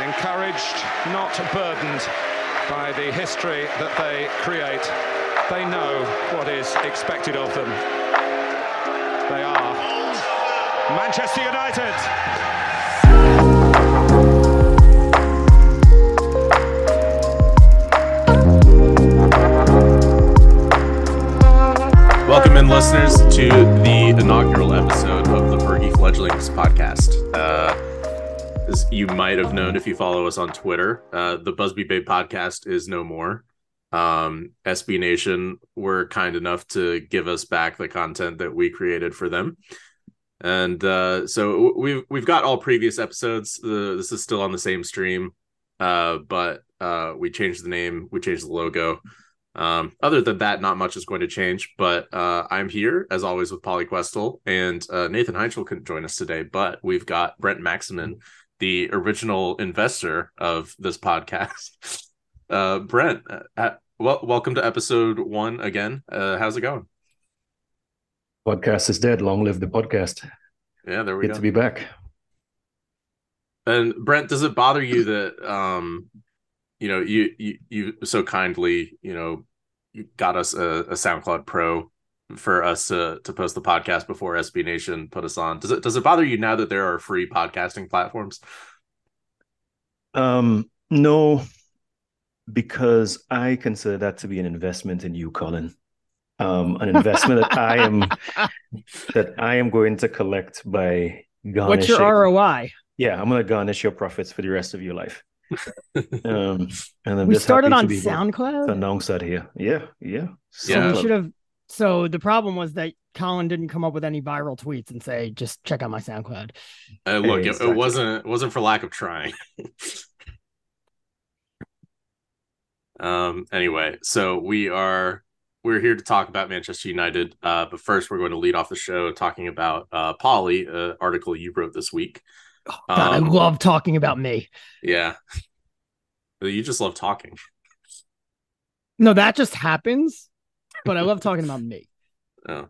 encouraged, not burdened by the history that they create. They know what is expected of them. They are Manchester United. Welcome in, listeners, to the inaugural episode of the Fergie Fledglings podcast. As you might have known if you follow us on Twitter, the Busby Babe podcast is no more. SB Nation were kind enough to give us back the content that we created for them. And so we've got all previous episodes. This is still on the same stream, but we changed the name, we changed the logo. Other than that, not much is going to change, but I'm here as always with Pauly Questel, and Nathan Heinschel couldn't join us today, but we've got Brent Maximin, the original investor of this podcast. Brent, welcome to episode 1 again. How's it going? Podcast is dead. Long live the podcast. Yeah, there we go. Good to be back. And Brent, does it bother you that you so kindly, you got us a SoundCloud Pro for us to post the podcast before SB Nation put us on? Does it bother you now that there are free podcasting platforms? No, because I consider that to be an investment in you, Colin. An investment that I am going to collect by garnishing. What's your ROI? Yeah, I'm going to garnish your profits for the rest of your life. And I'm we just started on SoundCloud alongside here. Yeah. So we should have. So the problem was that Colin didn't come up with any viral tweets and say, "Just check out my SoundCloud." Look, exactly. It wasn't for lack of trying. Anyway, so we're here to talk about Manchester United. But first, we're going to lead off the show talking about Pauly, an article you wrote this week. Oh, God, I love talking about me. Yeah. You just love talking. No, that just happens, but I love talking about me. Oh.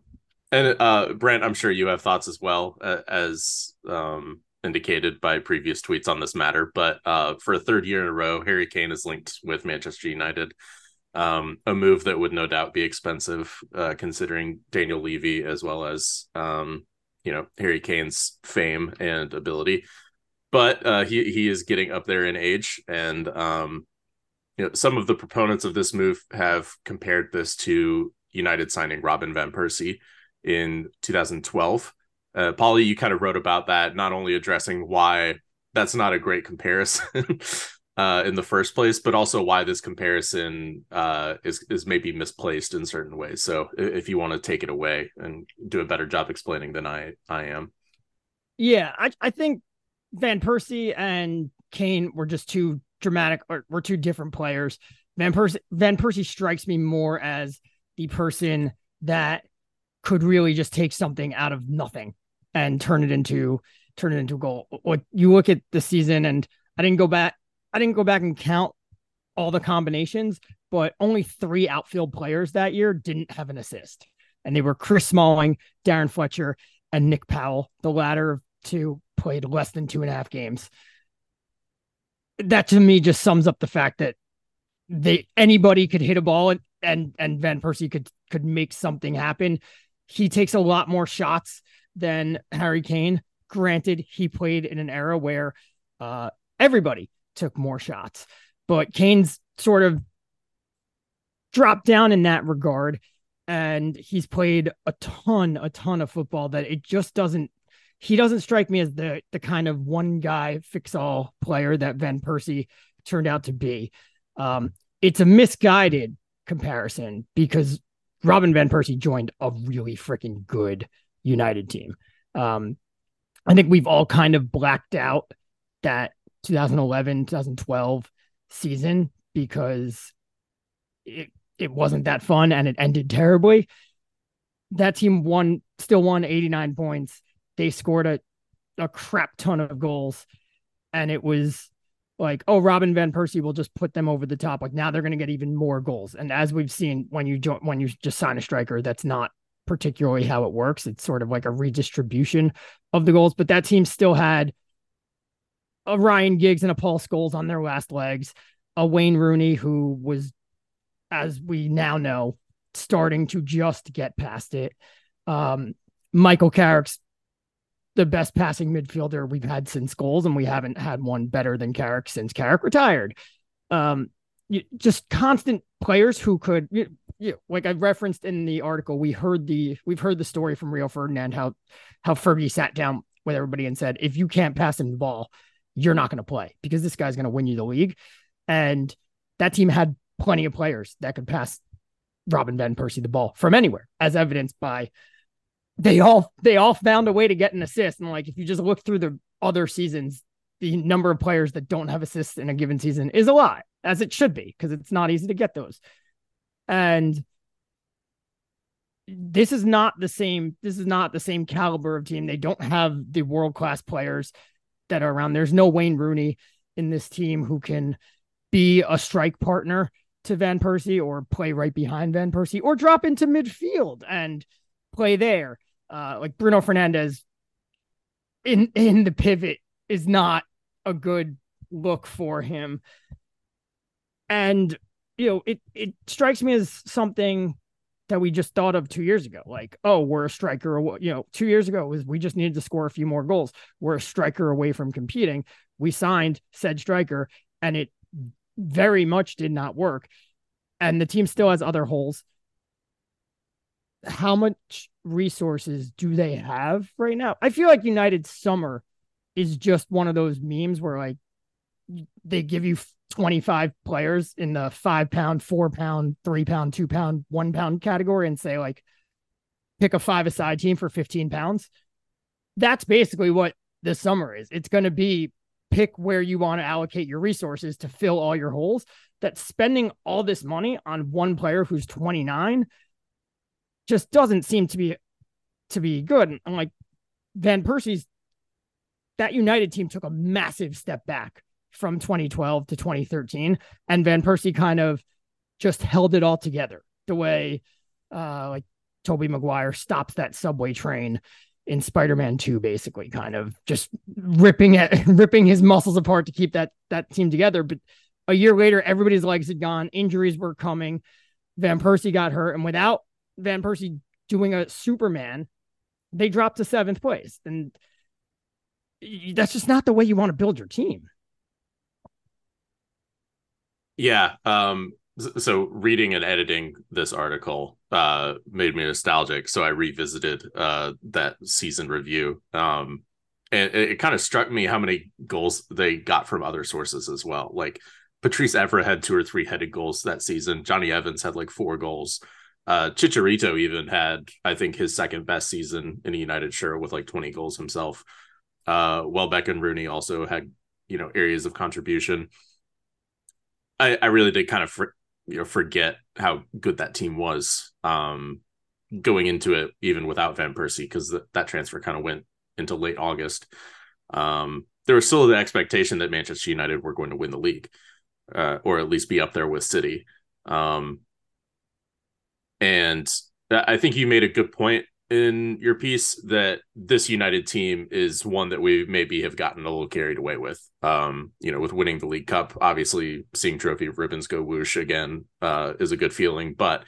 And Brent, I'm sure you have thoughts as well, as indicated by previous tweets on this matter. But for a third year in a row, Harry Kane is linked with Manchester United, a move that would no doubt be expensive, considering Daniel Levy as well as... Harry Kane's fame and ability, but he is getting up there in age, and some of the proponents of this move have compared this to United signing Robin Van Persie in 2012. Pauly, you kind of wrote about that, not only addressing why that's not a great comparison in the first place, but also why this comparison is maybe misplaced in certain ways. So if you want to take it away and do a better job explaining than I am. Yeah, I think Van Persie and Kane were just too dramatic, or were two different players. Van Persie strikes me more as the person that could really just take something out of nothing and turn it into a goal. What you look at the season, and I didn't go back and count all the combinations, but only 3 outfield players that year didn't have an assist. And they were Chris Smalling, Darren Fletcher, and Nick Powell. The latter of 2 played less than 2.5 games. That to me just sums up the fact that anybody could hit a ball, and Van Persie could make something happen. He takes a lot more shots than Harry Kane. Granted, he played in an era where everybody took more shots, but Kane's sort of dropped down in that regard, and he's played a ton of football that it just doesn't. He doesn't strike me as the kind of one guy fix all player that Van Persie turned out to be. It's a misguided comparison because Robin Van Persie joined a really freaking good United team. I think we've all kind of blacked out that 2011, 2012 season because it wasn't that fun and it ended terribly. That team still won 89 points. They scored a crap ton of goals, and it was like, oh, Robin Van Persie will just put them over the top. Like, now they're going to get even more goals. And as we've seen, when you just sign a striker, that's not particularly how it works. It's sort of like a redistribution of the goals, but that team still had a Ryan Giggs and a Paul Scholes on their last legs, a Wayne Rooney who was, as we now know, starting to just get past it. Michael Carrick's the best passing midfielder we've had since Scholes, and we haven't had one better than Carrick since Carrick retired. Just constant players who could, like I referenced in the article, we've heard the story from Rio Ferdinand, how Fergie sat down with everybody and said, if you can't pass him the ball, you're not going to play because this guy's going to win you the league. And that team had plenty of players that could pass Robin Van Persie the ball from anywhere, as evidenced by they all found a way to get an assist. And like, if you just look through the other seasons, the number of players that don't have assists in a given season is a lot, as it should be, because it's not easy to get those. And this is not the same caliber of team. They don't have the world-class players that are around. There's no Wayne Rooney in this team who can be a strike partner to Van Persie or play right behind Van Persie or drop into midfield and play there. Like Bruno Fernandes in the pivot is not a good look for him. And, it strikes me as something that we just thought of 2 years ago. Like, oh, we're a striker. 2 years ago we just needed to score a few more goals. We're a striker away from competing. We signed said striker and it very much did not work. And the team still has other holes. How much resources do they have right now? I feel like United's summer is just one of those memes where like they give you 25 players in the 5 pound, 4 pound, 3 pound, 2 pound, 1 pound category and say like, pick a 5-a-side team for 15 pounds. That's basically what this summer is. It's going to be pick where you want to allocate your resources to fill all your holes. That spending all this money on one player who's 29 just doesn't seem to be good. And I'm like, Van Persie's, that United team took a massive step back from 2012 to 2013, and Van Persie kind of just held it all together the way like Tobey Maguire stops that subway train in Spider-Man 2, basically kind of just ripping his muscles apart to keep that team together. But a year later, everybody's legs had gone. Injuries were coming. Van Persie got hurt. And without Van Persie doing a Superman, they dropped to 7th place. And that's just not the way you want to build your team. Yeah. So reading and editing this article made me nostalgic. So I revisited that season review. And it kind of struck me how many goals they got from other sources as well. Like Patrice Evra had 2 or 3 headed goals that season. Johnny Evans had like 4 goals. Chicharito even had, I think, his second best season in a United shirt with like 20 goals himself. Welbeck and Rooney also had, areas of contribution. I really did kind of forget how good that team was going into it, even without Van Persie, because that transfer kind of went into late August. There was still the expectation that Manchester United were going to win the league or at least be up there with City. And I think you made a good point in your piece that this United team is one that we maybe have gotten a little carried away with, with winning the League Cup. Obviously seeing trophy ribbons go whoosh again is a good feeling, but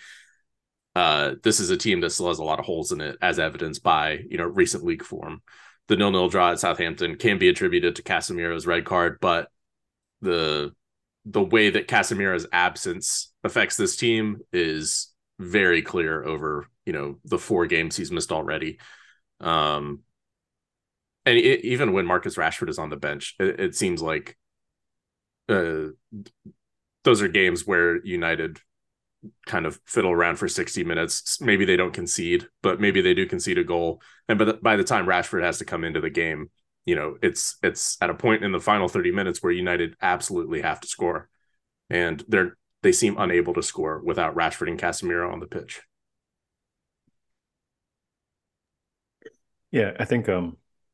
this is a team that still has a lot of holes in it, as evidenced by, recent league form. The 0-0 draw at Southampton can be attributed to Casemiro's red card, but the way that Casemiro's absence affects this team is very clear over the 4 games he's missed already, and even when Marcus Rashford is on the bench, it seems like those are games where United kind of fiddle around for 60 minutes. Maybe they don't concede, but maybe they do concede a goal, and by the time Rashford has to come into the game, it's at a point in the final 30 minutes where United absolutely have to score, and they seem unable to score without Rashford and Casemiro on the pitch. Yeah, I think I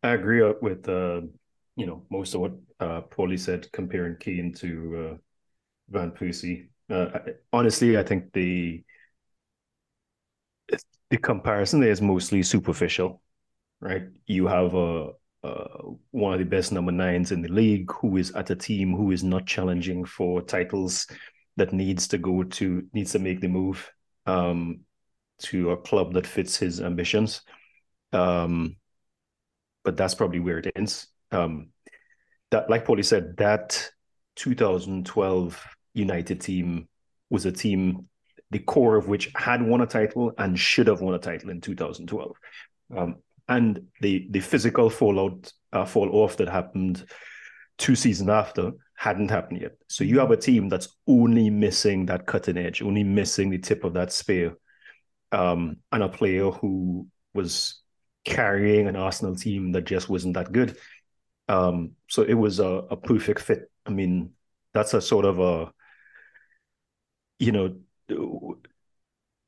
agree with most of what Pauly said, comparing Keane to Van Persie. Honestly, I think the comparison there is mostly superficial, right? You have one of the best number nines in the league, who is at a team who is not challenging for titles, that needs to make the move to a club that fits his ambitions. But that's probably where it ends. That, like Paulie said, that 2012 United team was a team, the core of which had won a title and should have won a title in 2012. And the physical fall off that happened 2 seasons after hadn't happened yet. So you have a team that's only missing that cutting edge, only missing the tip of that spear, and a player who was carrying an Arsenal team that just wasn't that good. So it was a perfect fit. I mean, that's a sort of a,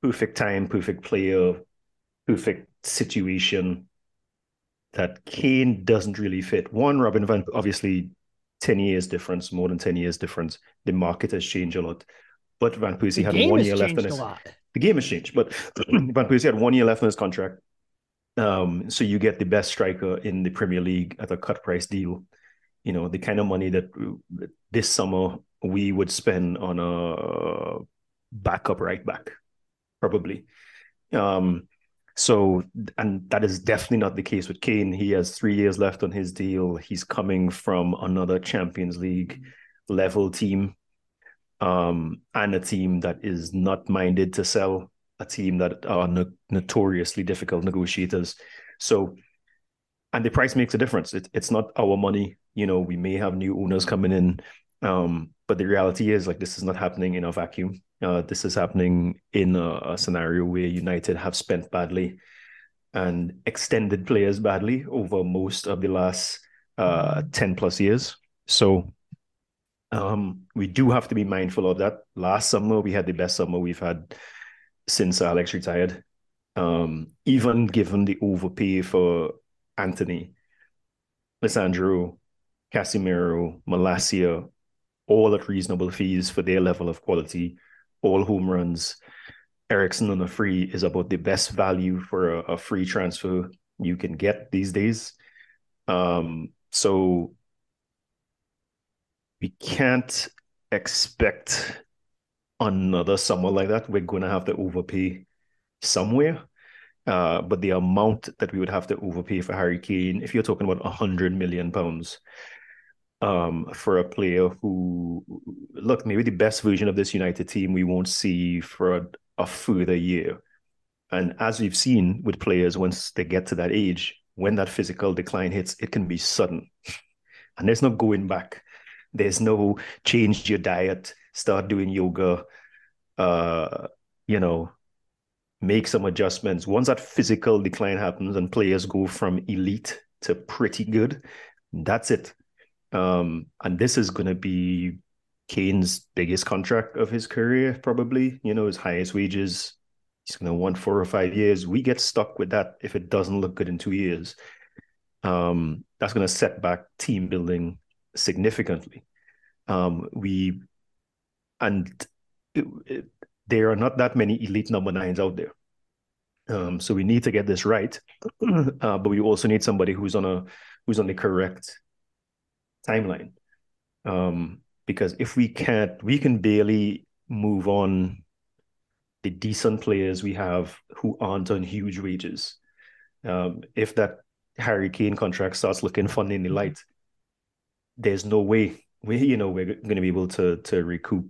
perfect time, perfect player, perfect situation that Kane doesn't really fit. One, Robin Van, obviously 10 years difference, more than 10 years difference. The market has changed a lot. But Van Persie had 1 year left in his... The game has changed, but Van Persie had 1 year left in his contract. So you get the best striker in the Premier League at a cut price deal. You know, the kind of money that this summer we would spend on a backup right back, probably. So, and that is definitely not the case with Kane. He has 3 years left on his deal. He's coming from another Champions League level team, and a team that is not minded to sell, a team that are notoriously difficult negotiators. So, and the price makes a difference. It's not our money. You know, we may have new owners coming in, but the reality is, like, this is not happening in a vacuum. This is happening in a scenario where United have spent badly and extended players badly over most of the last 10 plus years. So we do have to be mindful of that. Last summer, we had the best summer we've had since Alex retired. Even given the overpay for Anthony, Lissandro, Casemiro, Malacia, all at reasonable fees for their level of quality, all home runs. Eriksen on a free is about the best value for a free transfer you can get these days. So we can't expect another summer like that. We're going to have to overpay somewhere. But the amount that we would have to overpay for Harry Kane, if you're talking about £100 million, for a player who, look, maybe the best version of this United team we won't see for a further year. And as we've seen with players, once they get to that age, when that physical decline hits, it can be sudden. And there's no going back. There's no change your diet, start doing yoga, make some adjustments. Once that physical decline happens and players go from elite to pretty good, that's it. And this is going to be Kane's biggest contract of his career, probably, his highest wages. He's going to want 4 or 5 years. We get stuck with that if it doesn't look good in 2 years. That's going to set back team building significantly. There are not that many elite number nines out there. So we need to get this right. But we also need somebody who's on the correct timeline, because if we can barely move on the decent players we have who aren't on huge wages. If that Harry Kane contract starts looking funny in the light, there's no way we're going to be able to recoup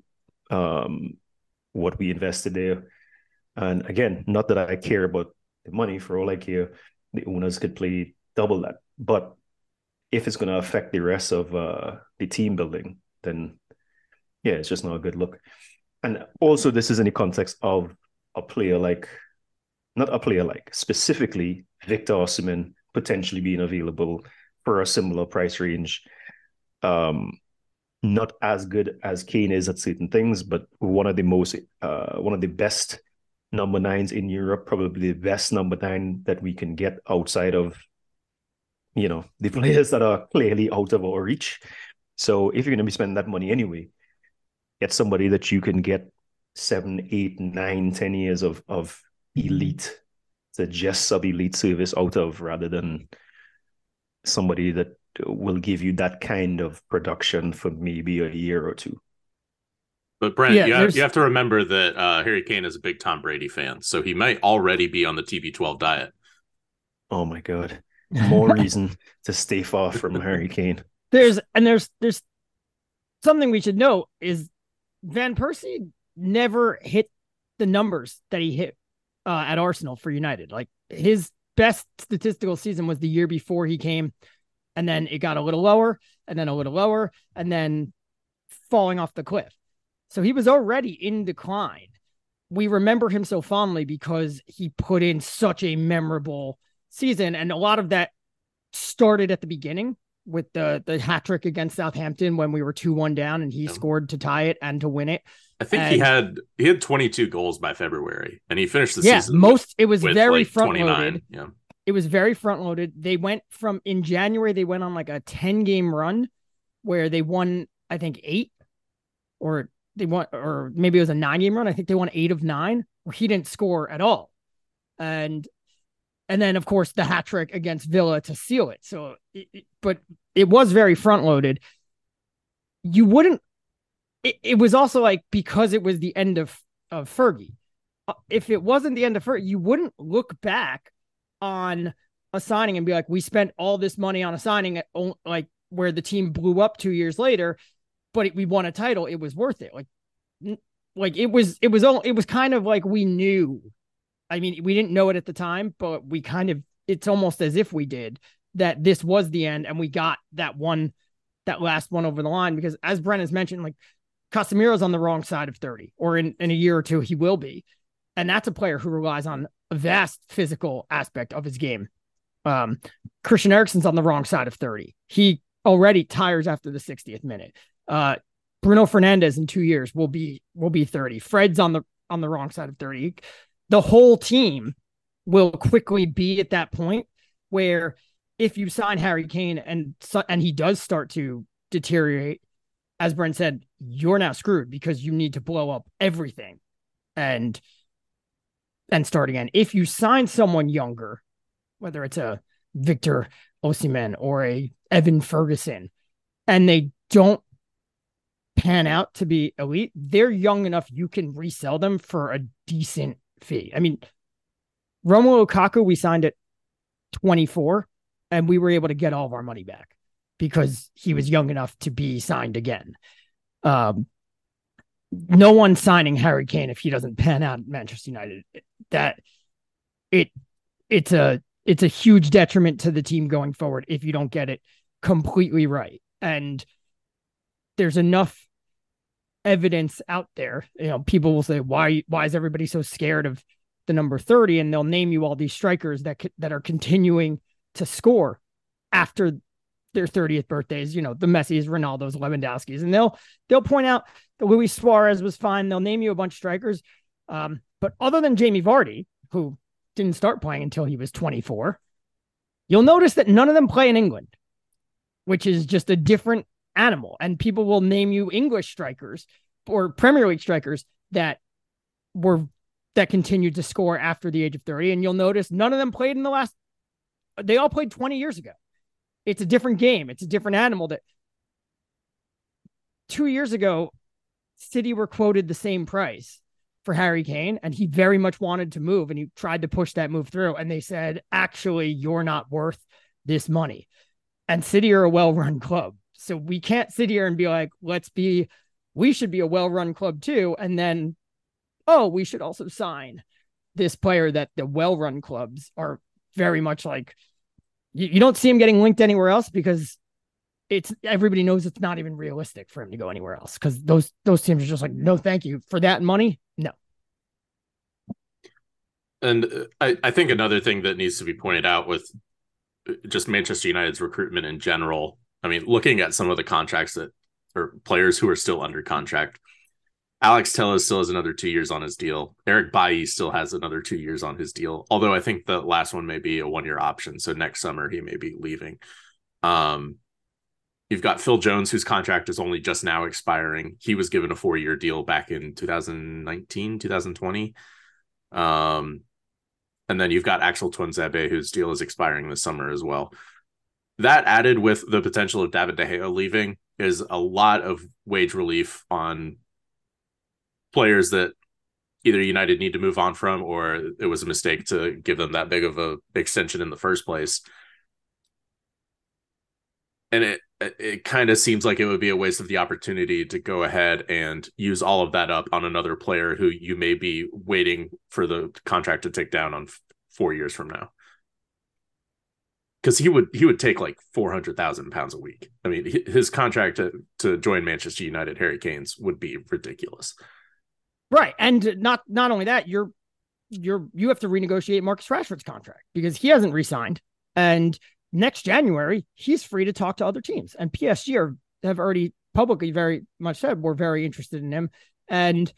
what we invested there. And again, not that I care about the money. For all I care, the owners could play double that, but if it's going to affect the rest of the team building, then yeah, it's just not a good look. And also, this is in the context of specifically Victor Osimhen potentially being available for a similar price range. Not as good as Kane is at certain things, but one of the best number nines in Europe, probably the best number nine that we can get outside of, the players that are clearly out of our reach. So if you're going to be spending that money anyway, get somebody that you can get 7, 8, 9, 10 years of elite, just sub-elite service out of, rather than somebody that will give you that kind of production for maybe a year or two. But Brent, yeah, you have to remember that Harry Kane is a big Tom Brady fan, so he might already be on the TB12 diet. Oh my God. More reason to stay far from Harry Kane. There's something we should know is Van Persie never hit the numbers that he hit at Arsenal for United. Like, his best statistical season was the year before he came, and then it got a little lower, and then a little lower, and then falling off the cliff. So he was already in decline. We remember him so fondly because he put in such a memorable season. And a lot of that started at the beginning with the hat trick against Southampton when we were 2-1 down and he scored to tie it and to win it. I think he had 22 goals by February and he finished the season. It was very front loaded. Yeah. It was very front loaded. They went from in January, they went on like a 10 game run where they won, I think 8 or they won, or maybe it was a 9-game run. I think they won 8 of 9 where he didn't score at all. And then, of course, the hat trick against Villa to seal it. So, but it was very front loaded. You wouldn't. It was also like, because it was the end of Fergie. If it wasn't the end of Fergie, you wouldn't look back on a signing and be like, we spent all this money on a signing at, like, where the team blew up 2 years later, but we won a title. It was worth it. Like it was kind of like we knew. I mean, we didn't know it at the time, but we kind of, it's almost as if we did, that this was the end and we got that last one over the line, because as Brent has mentioned, like, Casemiro's on the wrong side of 30, or in a year or two, he will be. And that's a player who relies on a vast physical aspect of his game. Christian Eriksen's on the wrong side of 30. He already tires after the 60th minute. Bruno Fernandes in 2 years will be 30. Fred's on the wrong side of 30. The whole team will quickly be at that point where, if you sign Harry Kane and he does start to deteriorate, as Brent said, you're now screwed because you need to blow up everything and start again. If you sign someone younger, whether it's a Victor Osimhen or a Evan Ferguson, and they don't pan out to be elite, they're young enough you can resell them for a decent fee. I mean, Romelu Lukaku, we signed at 24 and we were able to get all of our money back because he was young enough to be signed again. No one signing Harry Kane if he doesn't pan out at Manchester United. It's a huge detriment to the team going forward if you don't get it completely right. And there's enough evidence out there. You know, people will say, why is everybody so scared of the number 30? And they'll name you all these strikers that are continuing to score after their 30th birthdays, you know, the Messis, Ronaldos, Lewandowskis, and they'll point out that Luis Suarez was fine. They'll name you a bunch of strikers. But other than Jamie Vardy, who didn't start playing until he was 24, you'll notice that none of them play in England, which is just a different animal. And people will name you English strikers or Premier League strikers that continued to score after the age of 30. And you'll notice none of them played they all played 20 years ago. It's a different game. It's a different animal. That 2 years ago, City were quoted the same price for Harry Kane, and he very much wanted to move, and he tried to push that move through. And they said, actually, you're not worth this money. And City are a well-run club. So we can't sit here and be like, we should be a well-run club too. And then, we should also sign this player that the well-run clubs are very much like, you don't see him getting linked anywhere else because everybody knows it's not even realistic for him to go anywhere else. Cause those teams are just like, no, thank you for that money. No. And I think another thing that needs to be pointed out with just Manchester United's recruitment in general, I mean, looking at some of the contracts or players who are still under contract, Alex Telles still has another 2 years on his deal. Eric Bailly still has another 2 years on his deal, although I think the last one may be a 1-year option. So next summer he may be leaving. You've got Phil Jones, whose contract is only just now expiring. He was given a 4-year deal back in 2019, 2020. And then you've got Axel Tuanzebe, whose deal is expiring this summer as well. That added with the potential of David De Gea leaving is a lot of wage relief on players that either United need to move on from, or it was a mistake to give them that big of a extension in the first place. And it kind of seems like it would be a waste of the opportunity to go ahead and use all of that up on another player who you may be waiting for the contract to tick down on 4 years from now. Because he would take like £400,000 a week. I mean, his contract to join Manchester United, Harry Kane's, would be ridiculous. Right, and not only that, you have to renegotiate Marcus Rashford's contract because he hasn't re-signed, and next January he's free to talk to other teams. And PSG have already publicly very much said we're very interested in him. And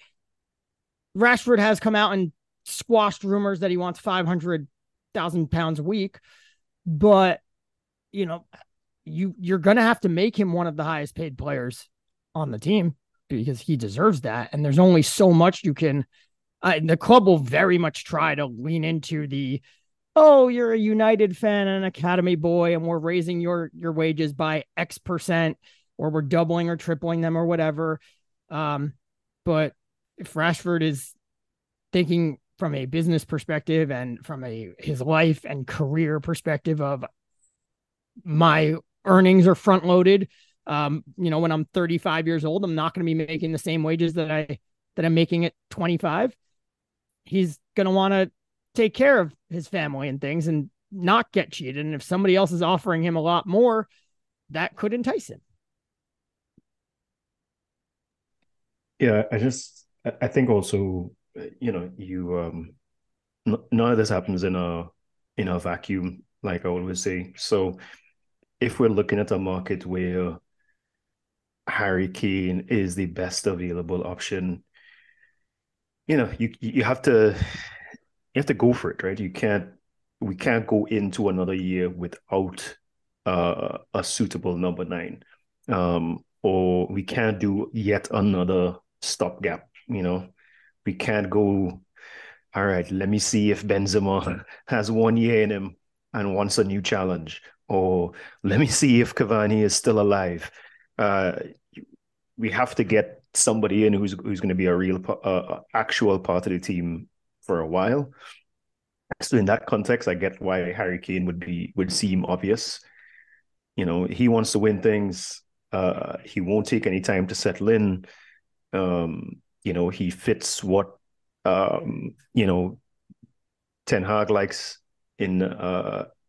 Rashford has come out and squashed rumors that he wants £500,000 a week. But, you know, you're going to have to make him one of the highest paid players on the team because he deserves that. And there's only so much you can, the club will very much try to lean into the, oh, you're a United fan and an academy boy, and we're raising your wages by X percent, or we're doubling or tripling them or whatever. But if Rashford is thinking from a business perspective and from his life and career perspective of my earnings are front loaded. You know, when I'm 35 years old, I'm not going to be making the same wages that I'm making at 25. He's going to want to take care of his family and things and not get cheated. And if somebody else is offering him a lot more, that could entice him. Yeah. I think also, you know, none of this happens in a vacuum, like I always say. So if we're looking at a market where Harry Kane is the best available option, you know, you have to go for it, right? We can't go into another year without a suitable number 9, or we can't do yet another stopgap, you know. We can't go, all right, let me see if Benzema has 1 year in him and wants a new challenge. Or let me see if Cavani is still alive. We have to get somebody in who's going to be a real, actual part of the team for a while. So in that context, I get why Harry Kane would seem obvious. You know, he wants to win things. He won't take any time to settle in. You know, he fits what, you know, Ten Hag likes in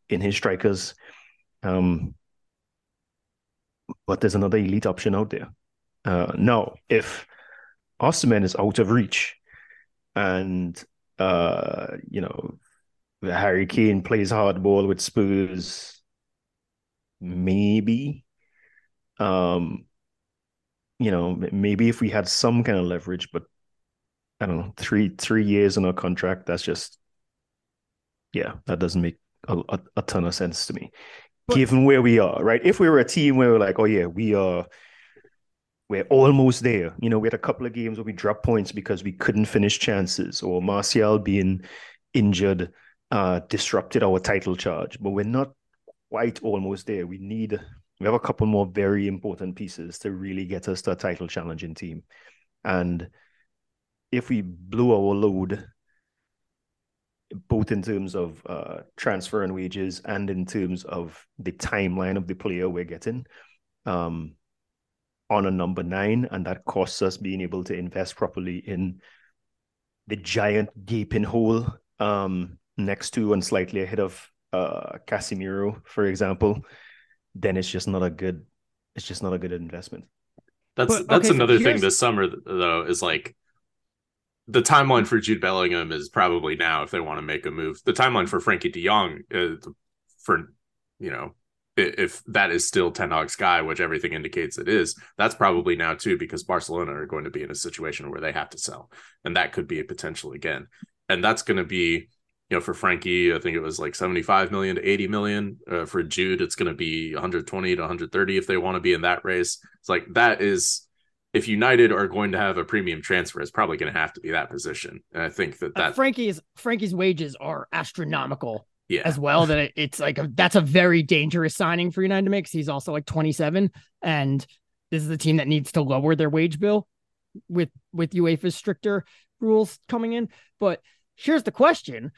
his strikers. But there's another elite option out there. Now, if Osimhen is out of reach and, you know, Harry Kane plays hardball with Spurs, maybe, you know, maybe if we had some kind of leverage, but I don't know, three years on a contract, that's just, yeah, that doesn't make a ton of sense to me, but given where we are, right? If we were a team where we're like, oh yeah, we're almost there. You know, we had a couple of games where we dropped points because we couldn't finish chances, or Martial being injured disrupted our title charge, but we're not quite almost there. We have a couple more very important pieces to really get us to a title challenging team. And if we blew our load, both in terms of transfer and wages and in terms of the timeline of the player we're getting on a number 9, and that costs us being able to invest properly in the giant gaping hole next to and slightly ahead of Casemiro, for example, then it's just not a good investment. That's another thing this summer though, is like the timeline for Jude Bellingham is probably now if they want to make a move. The timeline for Frankie de Jong, for, you know, if that is still Ten Hag's guy, which everything indicates it is, that's probably now too, because Barcelona are going to be in a situation where they have to sell, and that could be a potential again. And that's going to be, you know, for Frankie, I think it was like 75 million to 80 million. For Jude, it's going to be 120 to 130 if they want to be in that race. It's like, that is, if United are going to have a premium transfer, it's probably going to have to be that position. And I think that Frankie's wages are astronomical as well, that it's like that's a very dangerous signing for United to make, because he's also like 27, and this is the team that needs to lower their wage bill with UEFA's stricter rules coming in. But here's the question,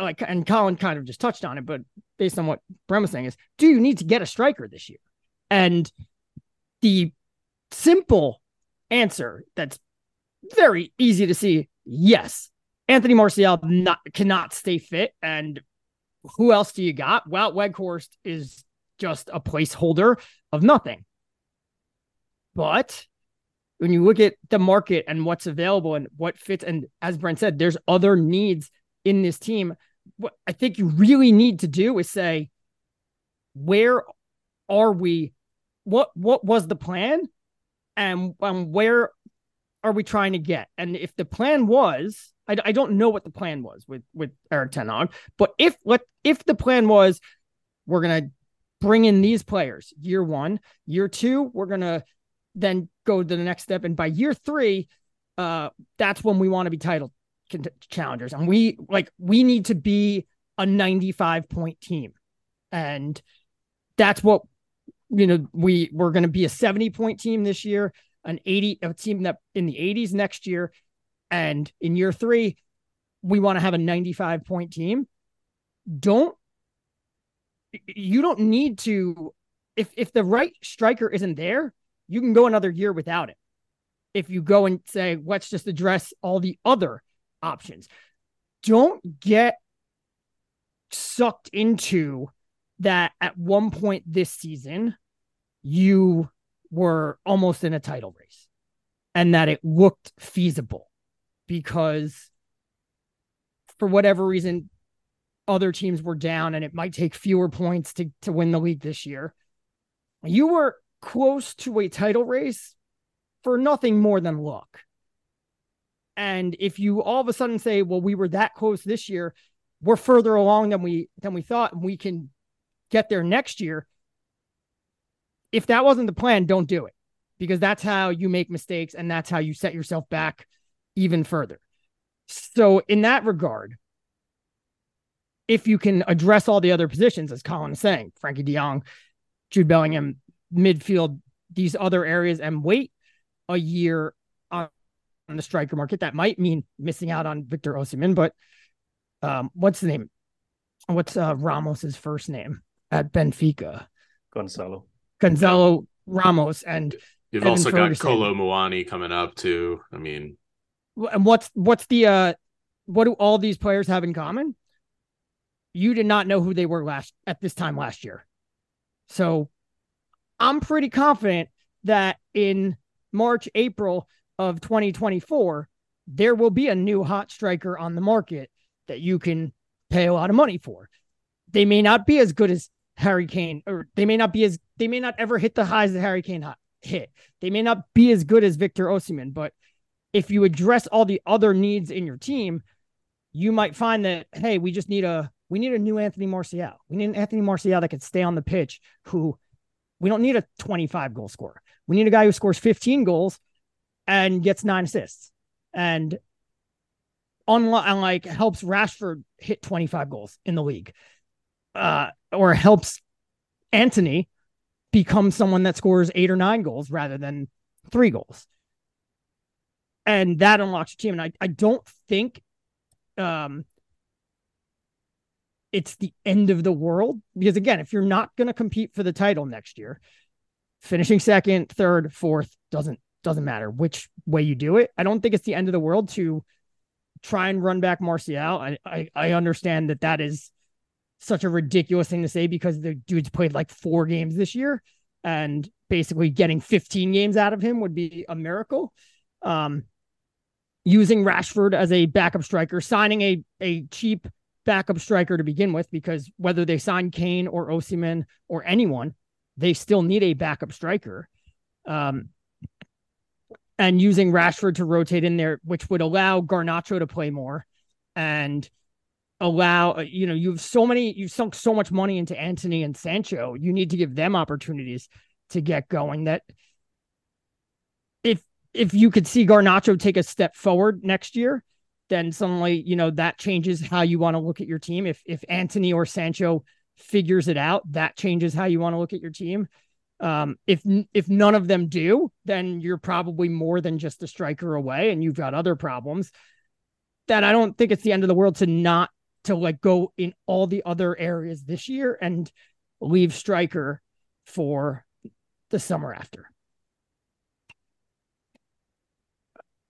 like, and Colin kind of just touched on it, but based on what Brent was saying, is do you need to get a striker this year? And the simple answer that's very easy to see, yes. Anthony Martial cannot stay fit, and who else do you got? Wout Weghorst is just a placeholder of nothing. But when you look at the market and what's available and what fits, and as Brent said, there's other needs in this team. What I think you really need to do is say, where are we? What was the plan? And where are we trying to get? And if the plan was, I don't know what the plan was with Erik ten Hag, but if the plan was, we're going to bring in these players year one, year two, we're going to then go to the next step. And by year three, that's when we want to be title challengers. And we need to be a 95-point team. And that's what, we're going to be a 70-point team this year, a team that in the 80s next year. And in year three, we want to have a 95-point team. You don't need to, if the right striker isn't there, you can go another year without it. If you go and say, let's just address all the other options. Don't get sucked into that at one point this season, you were almost in a title race and that it looked feasible because for whatever reason, other teams were down and it might take fewer points to win the league this year. You were close to a title race for nothing more than luck. And if you all of a sudden say, well, we were that close this year, we're further along than we thought, and we can get there next year. If that wasn't the plan, don't do it, because that's how you make mistakes and that's how you set yourself back even further. So in that regard, if you can address all the other positions, as Colin is saying, Frankie de Jong, Jude Bellingham, midfield, these other areas, and wait a year on the striker market, that might mean missing out on Victor Osimhen, but what's the name? What's Ramos's first name at Benfica? Gonzalo Ramos, and you've Evan also Ferguson. Got Kolo Muani coming up too. I mean, and what's the what do all these players have in common? You did not know who they were at this time last year. So I'm pretty confident that in March, April of 2024, there will be a new hot striker on the market that you can pay a lot of money for. They may not be as good as Harry Kane, or they may not ever hit the highs that Harry Kane hit. They may not be as good as Victor Osimhen, but if you address all the other needs in your team, you might find that, hey, we need a new Anthony Martial. We need an Anthony Martial that can stay on the pitch, who we don't need a 25-goal scorer. We need a guy who scores 15 goals and gets 9 assists and like helps Rashford hit 25 goals in the league, or helps Anthony become someone that scores 8 or 9 goals rather than 3 goals. And that unlocks your team. And I don't think it's the end of the world, because again, if you're not going to compete for the title next year, finishing second, third, fourth, doesn't matter which way you do it. I don't think it's the end of the world to try and run back Martial. I understand that is such a ridiculous thing to say, because the dude's played like 4 games this year, and basically getting 15 games out of him would be a miracle. Using Rashford as a backup striker, signing a cheap backup striker to begin with, because whether they sign Kane or Osimhen or anyone, they still need a backup striker. And using Rashford to rotate in there, which would allow Garnacho to play more and allow, you've sunk so much money into Antony and Sancho. You need to give them opportunities to get going. That if you could see Garnacho take a step forward next year, then suddenly, you know, that changes how you want to look at your team. If Anthony or Sancho figures it out, that changes how you want to look at your team. If none of them do, then you're probably more than just a striker away and you've got other problems. That I don't think it's the end of the world to not to like go in all the other areas this year and leave striker for the summer after.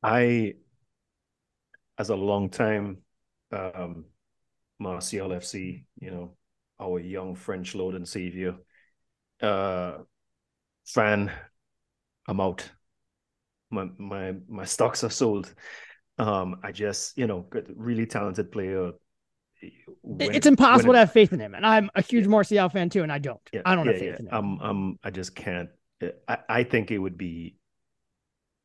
As a long time Martial FC, you know, our young French Lord and Savior, fan, I'm out. My stocks are sold. I just, you know, really talented player. It's impossible to have faith in him, and I'm a huge Martial fan too, and I don't. I don't have faith in him. I just can't. I think it would be.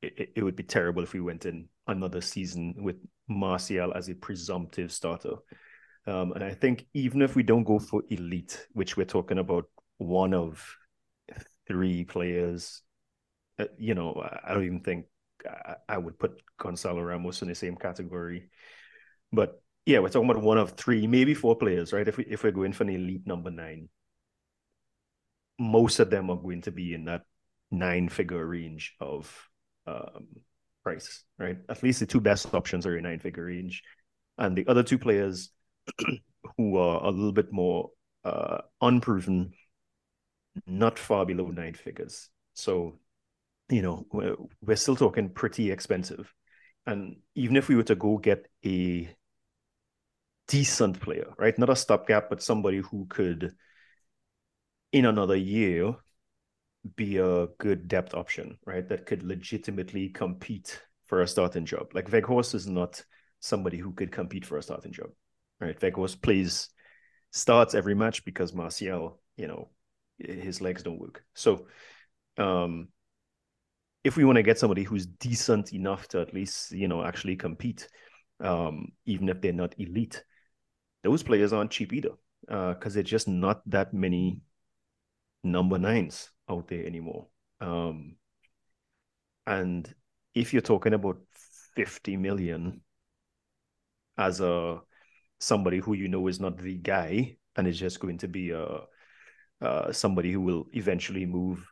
It would be terrible if we went in another season with Martial as a presumptive starter. And I think even if we don't go for elite, which we're talking about one of three players, you know, I don't even think I would put Gonzalo Ramos in the same category. But yeah, we're talking about one of three, maybe four players, right? If we're going for an elite number 9, most of them are going to be in that 9-figure range of price, right? At least the two best options are in 9-figure range, and the other two players who are a little bit more unproven, not far below 9 figures. So, you know, we're still talking pretty expensive. And even if we were to go get a decent player, right, not a stopgap, but somebody who could in another year be a good depth option, right, that could legitimately compete for a starting job. Like Weghorst is not somebody who could compete for a starting job, right? Weghorst starts every match because Martial, you know, his legs don't work. So if we want to get somebody who's decent enough to at least, you know, actually compete, even if they're not elite, those players aren't cheap either, because they're just not that many number 9s out there anymore. And if you're talking about 50 million as somebody who, you know, is not the guy and is just going to be somebody who will eventually move,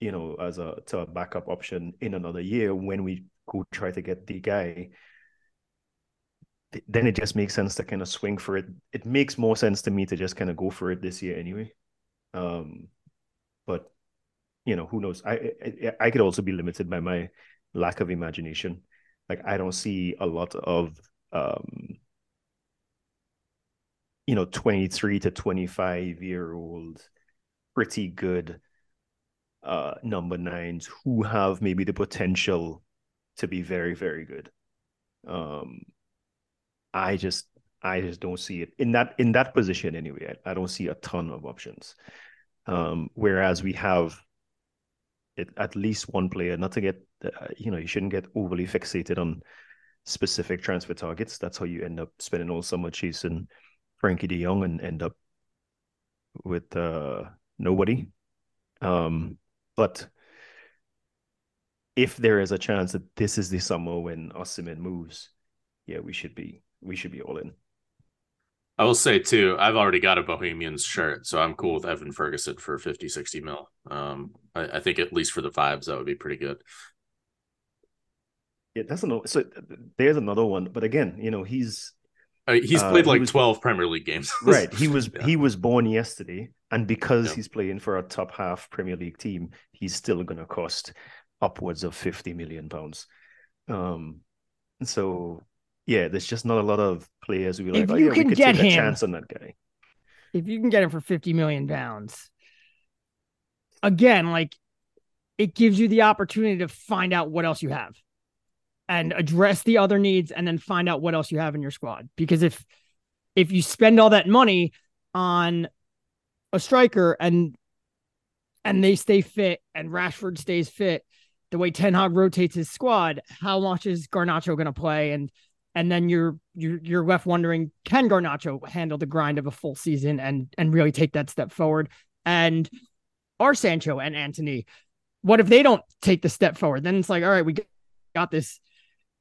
you know, as to a backup option in another year when we go try to get the guy, then it just makes sense to kind of swing for it. It makes more sense to me to just kind of go for it this year anyway. But, you know, who knows? I could also be limited by my lack of imagination. Like, I don't see a lot of, you know, 23 to 25-year-old, pretty good number 9s who have maybe the potential to be very, very good. I just don't see it in that position anyway. I don't see a ton of options. Whereas we have at least one player, not to get, you know, you shouldn't get overly fixated on specific transfer targets. That's how you end up spending all summer chasing Frankie de Jong and end up with nobody. But if there is a chance that this is the summer when Osimhen moves, yeah, we should be all in. I will say, too, I've already got a Bohemians shirt, so I'm cool with Evan Ferguson for 50, 60 mil. I think at least for the vibes, that would be pretty good. Yeah, that's another. So there's another one. But again, you know, he's played 12 Premier League games. Right. He was born yesterday. And because he's playing for a top half Premier League team, he's still going to cost upwards of £50 million. So... yeah, there's just not a lot of players who be like, we could take a chance on that guy. If you can get him for £50 million, again, like, it gives you the opportunity to find out what else you have and address the other needs and then find out what else you have in your squad. Because if you spend all that money on a striker and they stay fit and Rashford stays fit, the way Ten Hag rotates his squad, how much is Garnacho going to play? And then you're left wondering, can Garnacho handle the grind of a full season and really take that step forward? And are Sancho and Anthony, what if they don't take the step forward? Then it's like, all right, we got this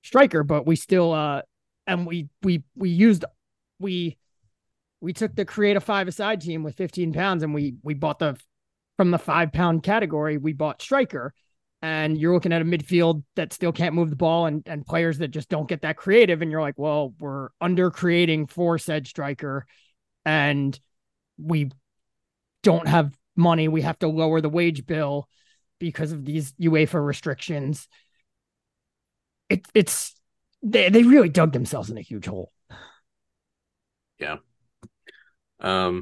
striker, but we still and we took the create a five-a-side team with 15 pounds, and we bought from the 5 pound category, we bought striker, and you're looking at a midfield that still can't move the ball and players that just don't get that creative. And you're like, well, we're under creating for said striker and we don't have money. We have to lower the wage bill because of these UEFA restrictions. They really dug themselves in a huge hole. Yeah. I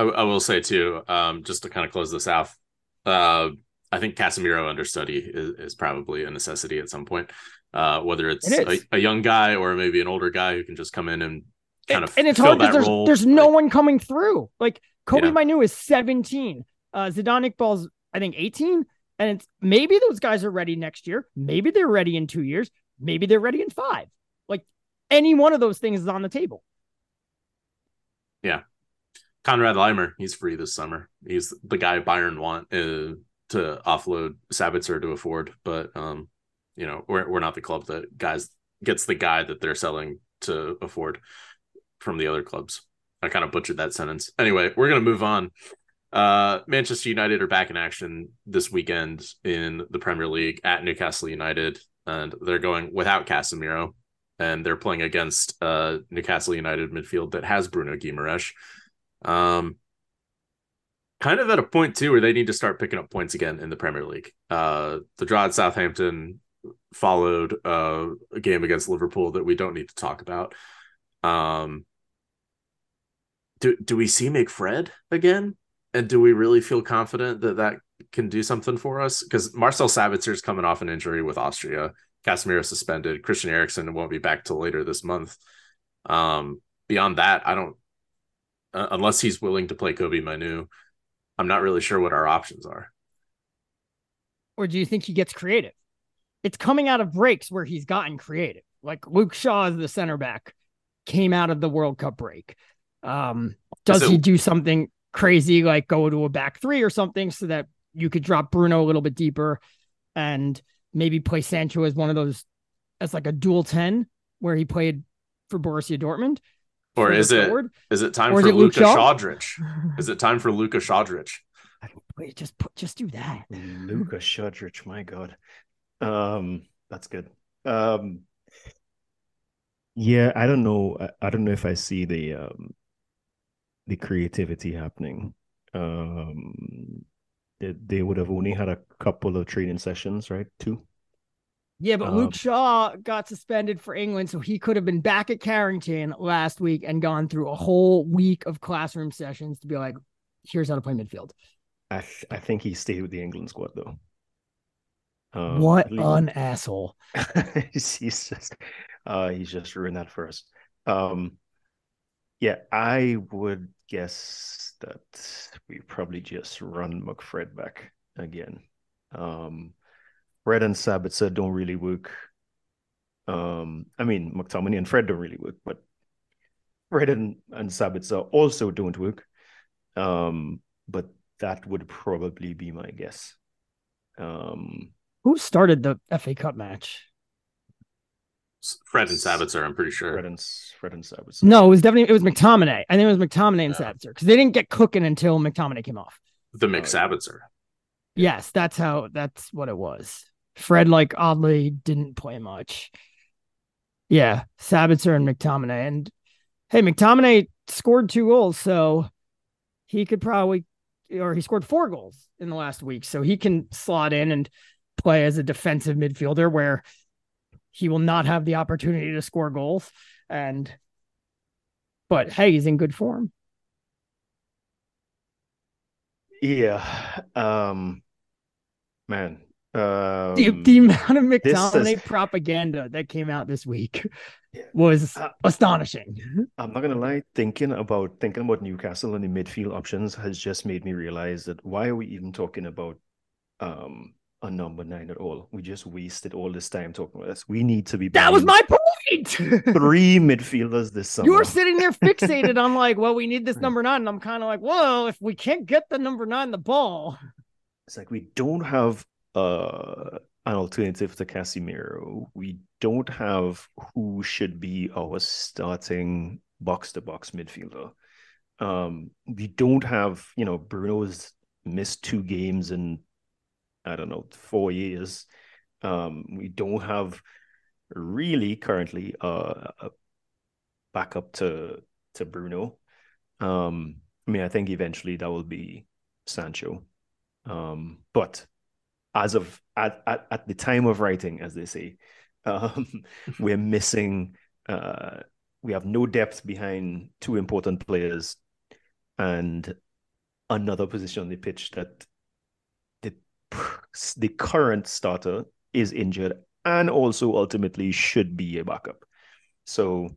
will say too, just to kind of close this out, I think Casemiro understudy is probably a necessity at some point, whether it's a young guy or maybe an older guy who can just come in and kind of fill that role. There's no one coming through. Like Kobbie Mainoo is 17, Zidane Iqbal's I think 18, and it's maybe those guys are ready next year. Maybe they're ready in 2 years. Maybe they're ready in 5. Like any one of those things is on the table. Yeah. Konrad Leimer, he's free this summer. He's the guy Bayern want to offload Sabitzer to afford, but we're not the club that gets the guy that they're selling to afford from the other clubs. I kind of butchered that sentence. Anyway, we're going to move on. Manchester United are back in action this weekend in the Premier League at Newcastle United, and they're going without Casemiro, and they're playing against Newcastle United midfield that has Bruno Guimaraes. Kind of at a point too where they need to start picking up points again in the Premier League. The draw at Southampton followed a game against Liverpool that we don't need to talk about. Do we see McFred again? And do we really feel confident that can do something for us? Because Marcel Sabitzer is coming off an injury with Austria. Casemiro suspended. Christian Eriksen won't be back till later this month. Beyond that, I don't. Unless he's willing to play Kobbie Mainoo, I'm not really sure what our options are. Or do you think he gets creative? It's coming out of breaks where he's gotten creative. Like Luke Shaw as the center back came out of the World Cup break. Does he do something crazy, like go to a back three or something so that you could drop Bruno a little bit deeper and maybe play Sancho as one of those, as like a dual 10 where he played for Borussia Dortmund? Or is it time for Luka Shodrich? Is it time for Luka Shodrich? Wait, just do that. Luka Shodrich, my God. That's good. Yeah, I don't know. I don't know if I see the creativity happening. They would have only had a couple of training sessions, right? 2. Yeah, but Luke Shaw got suspended for England, so he could have been back at Carrington last week and gone through a whole week of classroom sessions to be like, here's how to play midfield. I think he stayed with the England squad, though. What an asshole. He's just ruined that for us. Yeah, I would guess that we probably just run McFred back again. Fred and Sabitzer don't really work. I mean, McTominay and Fred don't really work, but Fred and Sabitzer also don't work. But that would probably be my guess. Who started the FA Cup match? Fred and Sabitzer, I'm pretty sure. Fred and Sabitzer. No, it was McTominay. I think it was McTominay and Sabitzer, because they didn't get cooking until McTominay came off. The McSabitzer. Yes, that's what it was. Fred, oddly didn't play much. Yeah, Sabitzer and McTominay. And, hey, McTominay scored 2 goals, so he could probably... Or he scored 4 goals in the last week, so he can slot in and play as a defensive midfielder where he will not have the opportunity to score goals. But, hey, he's in good form. Yeah, man. The amount of McTominay propaganda that came out this week was astonishing. I'm not gonna lie. Thinking about Newcastle and the midfield options has just made me realize that why are we even talking about a number 9 at all? We just wasted all this time talking about this. We need to be. That was my point. 3 midfielders this summer. You're sitting there fixated on we need this number 9. And I'm kind of like, well, if we can't get the number 9 the ball, it's like we don't have an alternative to Casemiro. We don't have who should be our starting box-to-box midfielder. We don't have, you know, Bruno's missed 2 games in, I don't know, 4 years. We don't have really currently a backup to Bruno. I mean, I think eventually that will be Sancho. But as of at the time of writing, as they say, we're missing. We have no depth behind 2 important players, and another position on the pitch that the current starter is injured and also ultimately should be a backup. So,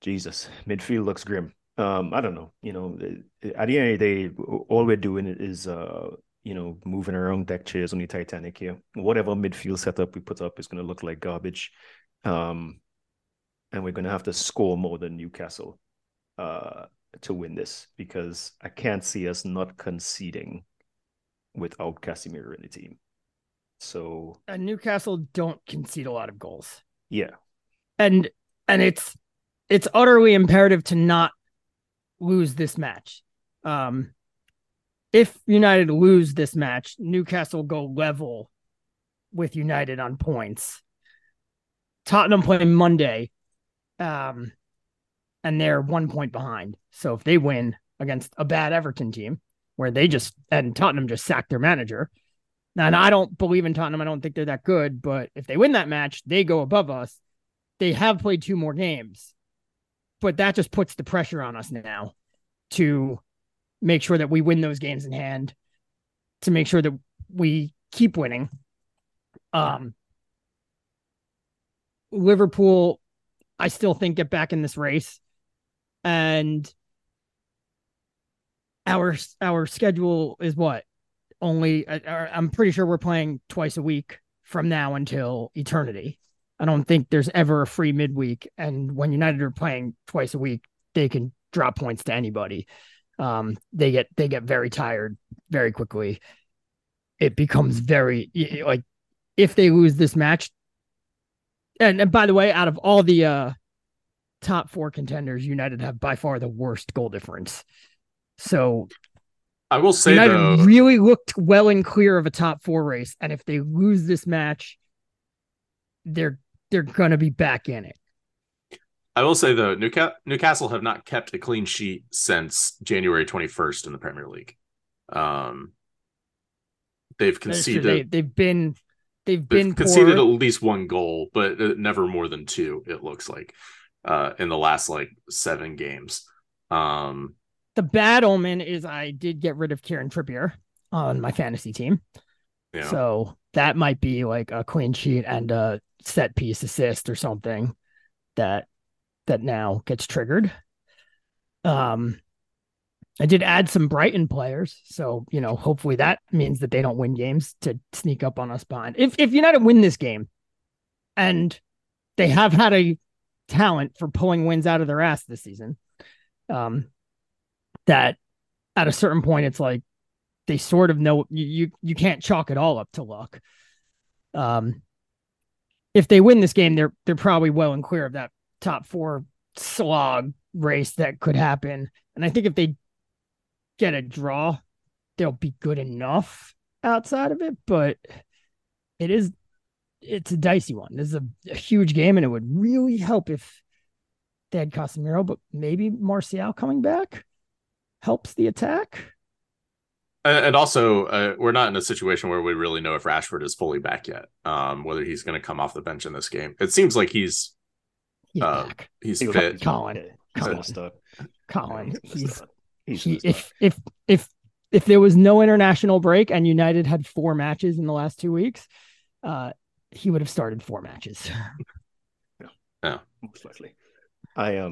Jesus, midfield looks grim. I don't know. You know, at the end of the day, all we're doing is, you know, moving around deck chairs on the Titanic here. Whatever midfield setup we put up is going to look like garbage. And we're going to have to score more than Newcastle to win this, because I can't see us not conceding without Casemiro in the team. So, and Newcastle don't concede a lot of goals. Yeah. And it's utterly imperative to not lose this match. If United lose this match, Newcastle go level with United on points. Tottenham play Monday, and they're 1 point behind. So if they win against a bad Everton team, where they just, and Tottenham just sacked their manager, and I don't believe in Tottenham, I don't think they're that good, but if they win that match, they go above us. They have played 2 more games, but that just puts the pressure on us now to make sure that we win those games in hand, to make sure that we keep winning. Liverpool, I still think, get back in this race, and our schedule is what? Only, I'm pretty sure we're playing twice a week from now until eternity. I don't think there's ever a free midweek. And when United are playing twice a week, they can drop points to anybody. They get very tired very quickly. It becomes very, like, if they lose this match. And by the way, out of all the top 4 contenders, United have by far the worst goal difference. So I will say United really looked well and clear of a top 4 race. And if they lose this match, they're going to be back in it. I will say, though, Newcastle have not kept a clean sheet since January 21st in the Premier League. They've conceded. They've been conceded poor. At least 1 goal, but never more than 2, it looks like, in the last, like, 7 games. The bad omen is I did get rid of Kieran Trippier on my fantasy team. Yeah. So that might be like a clean sheet and a set piece assist or something that now gets triggered. I did add some Brighton players, so, you know, hopefully that means that they don't win games to sneak up on us behind. If United win this game, and they have had a talent for pulling wins out of their ass this season, that at a certain point it's like they sort of know you can't chalk it all up to luck. If they win this game, they're probably well and clear of that top 4 slog race that could happen. And I think if they get a draw, they'll be good enough outside of it. But it's a dicey one. This is a huge game, and it would really help if they had Casemiro, but maybe Martial coming back helps the attack. And also, we're not in a situation where we really know if Rashford is fully back yet, whether he's going to come off the bench in this game. It seems like he's fit. Colin. If there was no international break and United had 4 matches in the last 2 weeks, he would have started 4 matches. Yeah, most likely. I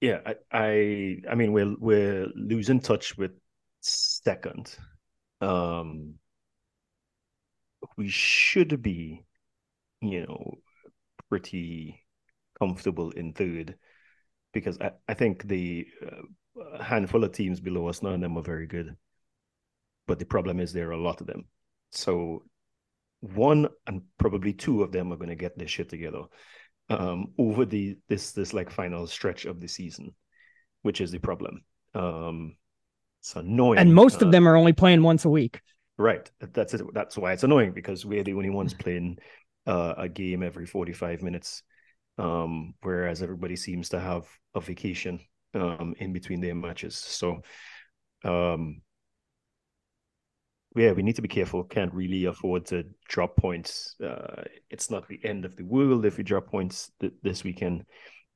mean, we're losing touch with second. We should be, you know, pretty comfortable in third, because I think the handful of teams below us, none of them are very good, but the problem is there are a lot of them, So one and probably two of them are going to get their shit together over this like final stretch of the season, which is the problem. It's annoying. And most of them are only playing once a week. Right. That's it. That's why it's annoying, because we're the only ones playing a game every 45 minutes. Whereas everybody seems to have a vacation in between their matches. So yeah, we need to be careful. Can't really afford to drop points. It's not the end of the world if we drop points this weekend.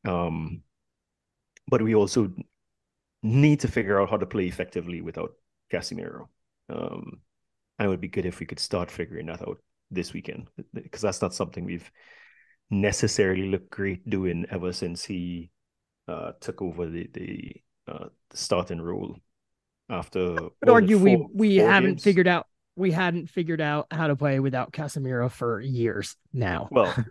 But we also need to figure out how to play effectively without Casemiro. And it would be good if we could start figuring that out this weekend, because that's not something we've necessarily looked great doing ever since he took over the starting role. After I would argue we hadn't figured out how to play without Casemiro for years now. I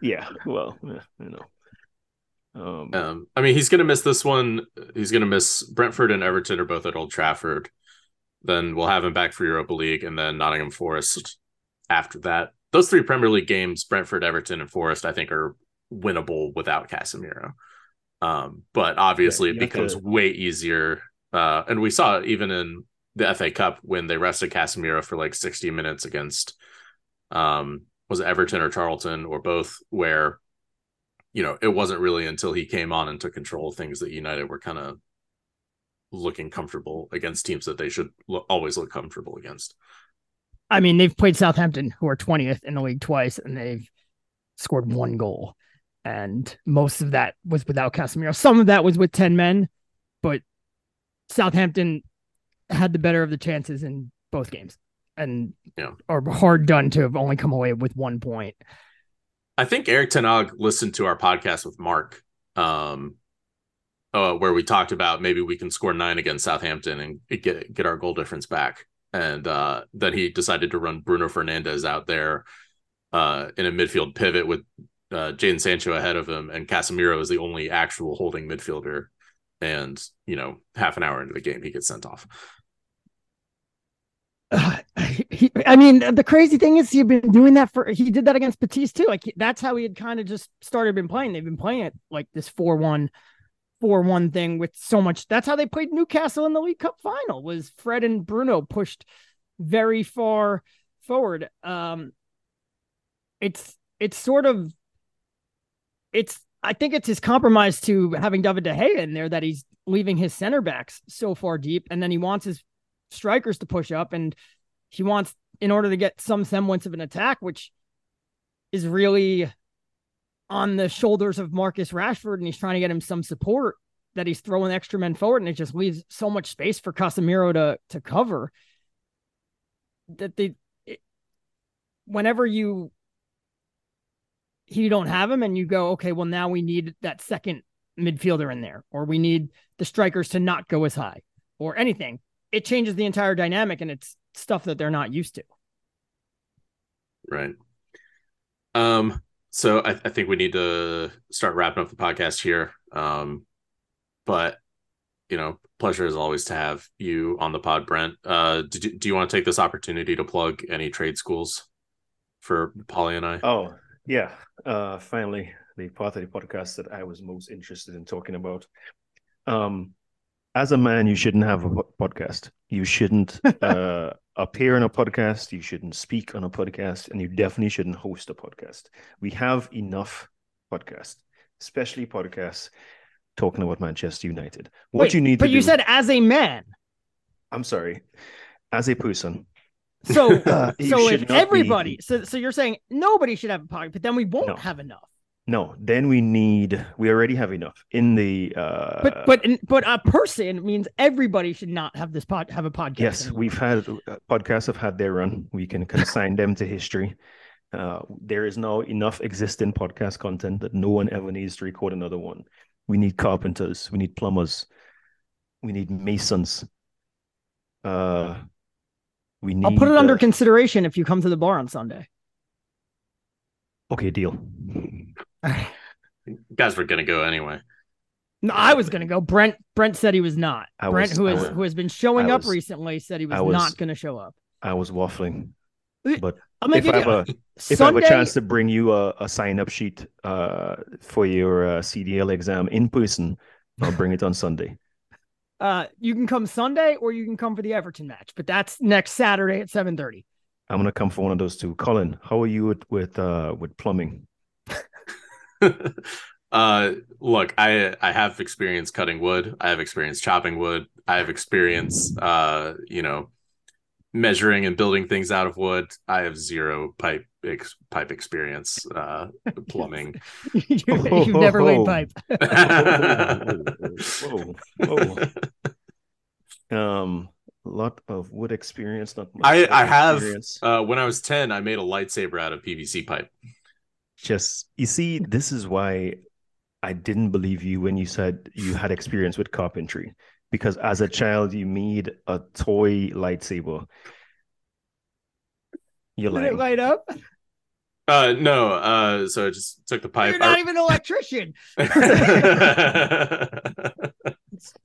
mean, he's gonna miss this one. He's gonna miss Brentford and Everton are both at Old Trafford. Then we'll have him back for Europa League, and then Nottingham Forest after that. Those three Premier League games, Brentford, Everton, and Forest, I think are winnable without Casemiro. But obviously it becomes way easier. And we saw it even in the FA Cup when they rested Casemiro for like 60 minutes against, was it Everton or Charlton or both, where, you know, it wasn't really until he came on and took control of things that United were kind of looking comfortable against teams that they should always look comfortable against. I mean, they've played Southampton, who are 20th in the league, twice, and they've scored one goal. And most of that was without Casemiro. Some of that was with 10 men, but Southampton had the better of the chances in both games, and are hard done to have only come away with 1 point. I think Eric Ten Hag listened to our podcast with Mark, where we talked about maybe we can score 9 against Southampton and get our goal difference back. And then he decided to run Bruno Fernandes out there in a midfield pivot with Jadon Sancho ahead of him, and Casemiro is the only actual holding midfielder. And, you know, half an hour into the game, he gets sent off. I mean, the crazy thing is he'd been doing that he did that against Betis too. Like, that's how he had kind of just started been playing. They've been playing it like this 4-1 thing with so much. That's how they played Newcastle in the League Cup final, was Fred and Bruno pushed very far forward. I think it's his compromise to having David De Gea in there that he's leaving his center backs so far deep. And then he wants his strikers to push up, and he wants, in order to get some semblance of an attack, which is really on the shoulders of Marcus Rashford. And he's trying to get him some support, that he's throwing extra men forward, and it just leaves so much space for Casemiro to cover that whenever you don't have him and you go, okay, well, now we need that second midfielder in there, or we need the strikers to not go as high or anything. It changes the entire dynamic, and it's stuff that they're not used to. Right. So I think we need to start wrapping up the podcast here. But, you know, pleasure as always to have you on the pod, Brent. Do you want to take this opportunity to plug any trade schools for Pauly and I? Oh, yeah, finally, the part of the podcast that I was most interested in talking about. As a man, you shouldn't have a podcast. You shouldn't appear on a podcast. You shouldn't speak on a podcast. And you definitely shouldn't host a podcast. We have enough podcasts, especially podcasts talking about Manchester United. Said as a man. I'm sorry. As a person. So if everybody, so you're saying nobody should have a podcast, but then we won't have enough. No, then we already have enough in the. But a person means everybody should not have this have a podcast. Yes, anymore. We've had podcasts have had their run. We can consign them to history. There is now enough existing podcast content that no one ever needs to record another one. We need carpenters. We need plumbers. We need masons. I'll put it under consideration if you come to the bar on Sunday. Okay, deal. You guys were gonna go anyway. No, I was gonna go. Brent said he was not. Brent, who has been showing up recently, said he was not gonna show up. I was waffling. But if I have a chance to bring you a sign-up sheet for your CDL exam in person, I'll bring it on Sunday. You can come Sunday or you can come for the Everton match, but that's next Saturday at 7:30. I'm going to come for one of those two. Colin, how are you with plumbing? Look, I have experience cutting wood. I have experience chopping wood. I have experience, measuring and building things out of wood. I have zero pipe experience, plumbing. You've never laid pipe. A lot of wood experience. Not much experience. I have, when I was 10, I made a lightsaber out of PVC pipe. Just, you see, this is why I didn't believe you when you said you had experience with carpentry. Because as a child, you made a toy lightsaber. You're like, did it light up? No. So I just took the pipe. You're not even an electrician.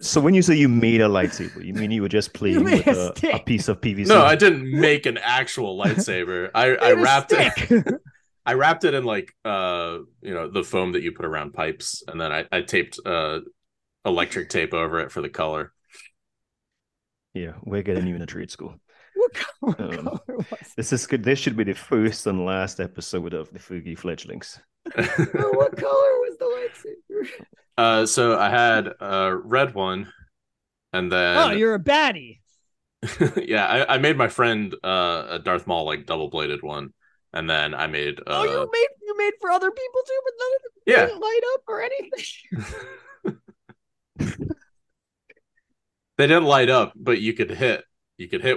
So when you say you made a lightsaber, you mean you were just playing with a piece of PVC? No, I didn't make an actual lightsaber. I wrapped it. I wrapped it in the foam that you put around pipes, and then I taped electric tape over it for the color. Yeah, we're getting you in a trade school. What color was it? This is good. This should be the first and last episode of the Fergie Fledglings. What color was the lightsaber? So I had a red one, and then you're a baddie. Yeah, I made my friend a Darth Maul double bladed one, and then I made. You made for other people too, but none of it didn't light up or anything. They didn't light up, but you could hit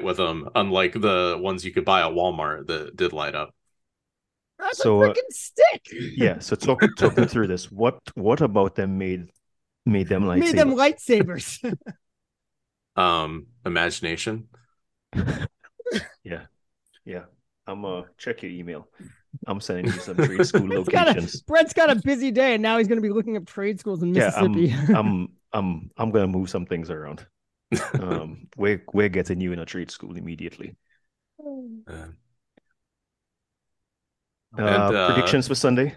with them, unlike the ones you could buy at Walmart that did light up. That's a freaking stick. Yeah, so talk me through this. What about them made them lightsabers? Made them lightsabers. Imagination. Yeah. I'm check your email. I'm sending you some trade school locations. Brett's got a busy day, and now he's going to be looking up trade schools in Mississippi. Yeah, I'm going to move some things around. We're getting you in a trade school immediately. Predictions for Sunday.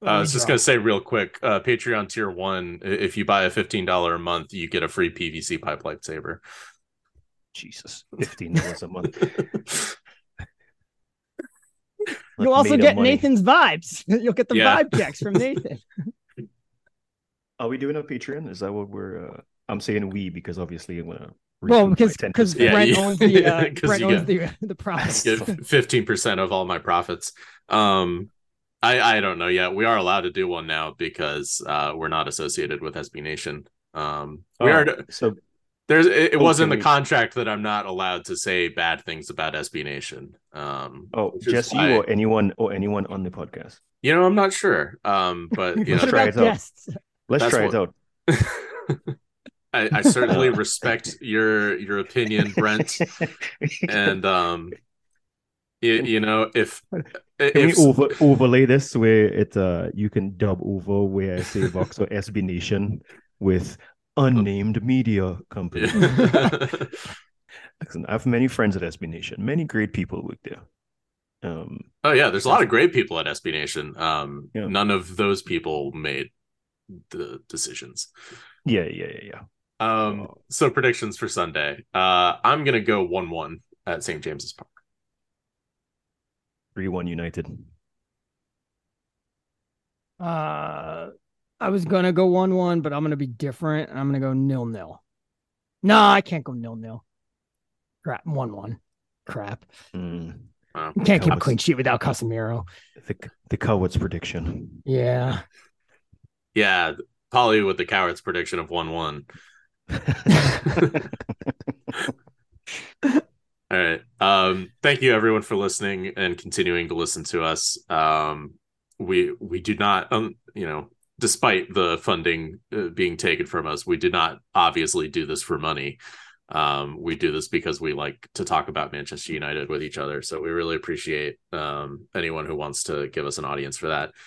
I was just going to say real quick, Patreon tier 1. If you buy a $15 a month, you get a free PVC pipe lightsaber. Jesus, $15 a month. You'll also get Nathan's vibes. You'll get the vibe checks from Nathan. Are we doing a Patreon? Is that what we're... I'm saying we, because obviously I'm going to... Well, because Brent owns the profits. 15% of all my profits. I don't know yet. We are allowed to do one now because we're not associated with SB Nation. We are... So it was in the contract that I'm not allowed to say bad things about SB Nation. Just you or anyone on the podcast? I'm not sure. But you know, try it out. Let's try it out. I certainly respect your opinion, Brent. And if we overlay this where it you can dub over where I say Vox or SB Nation with unnamed media company. Yeah. I have many friends at SB Nation. Many great people work there. There's a lot of great people at SB Nation. None of those people made the decisions. So predictions for Sunday. I'm gonna go 1-1 at St. James's Park. 3-1 United. I was gonna go 1-1, but I'm gonna be different. I'm gonna go 0-0. No, I can't go 0-0. Crap, 1-1. Crap. Can't keep a clean sheet without Casemiro. The coward's prediction. Yeah. Yeah, Pauly with the coward's prediction of 1-1. All right. Thank you, everyone, for listening and continuing to listen to us. We do not, despite the funding being taken from us, we did not obviously do this for money. We do this because we like to talk about Manchester United with each other. So we really appreciate anyone who wants to give us an audience for that.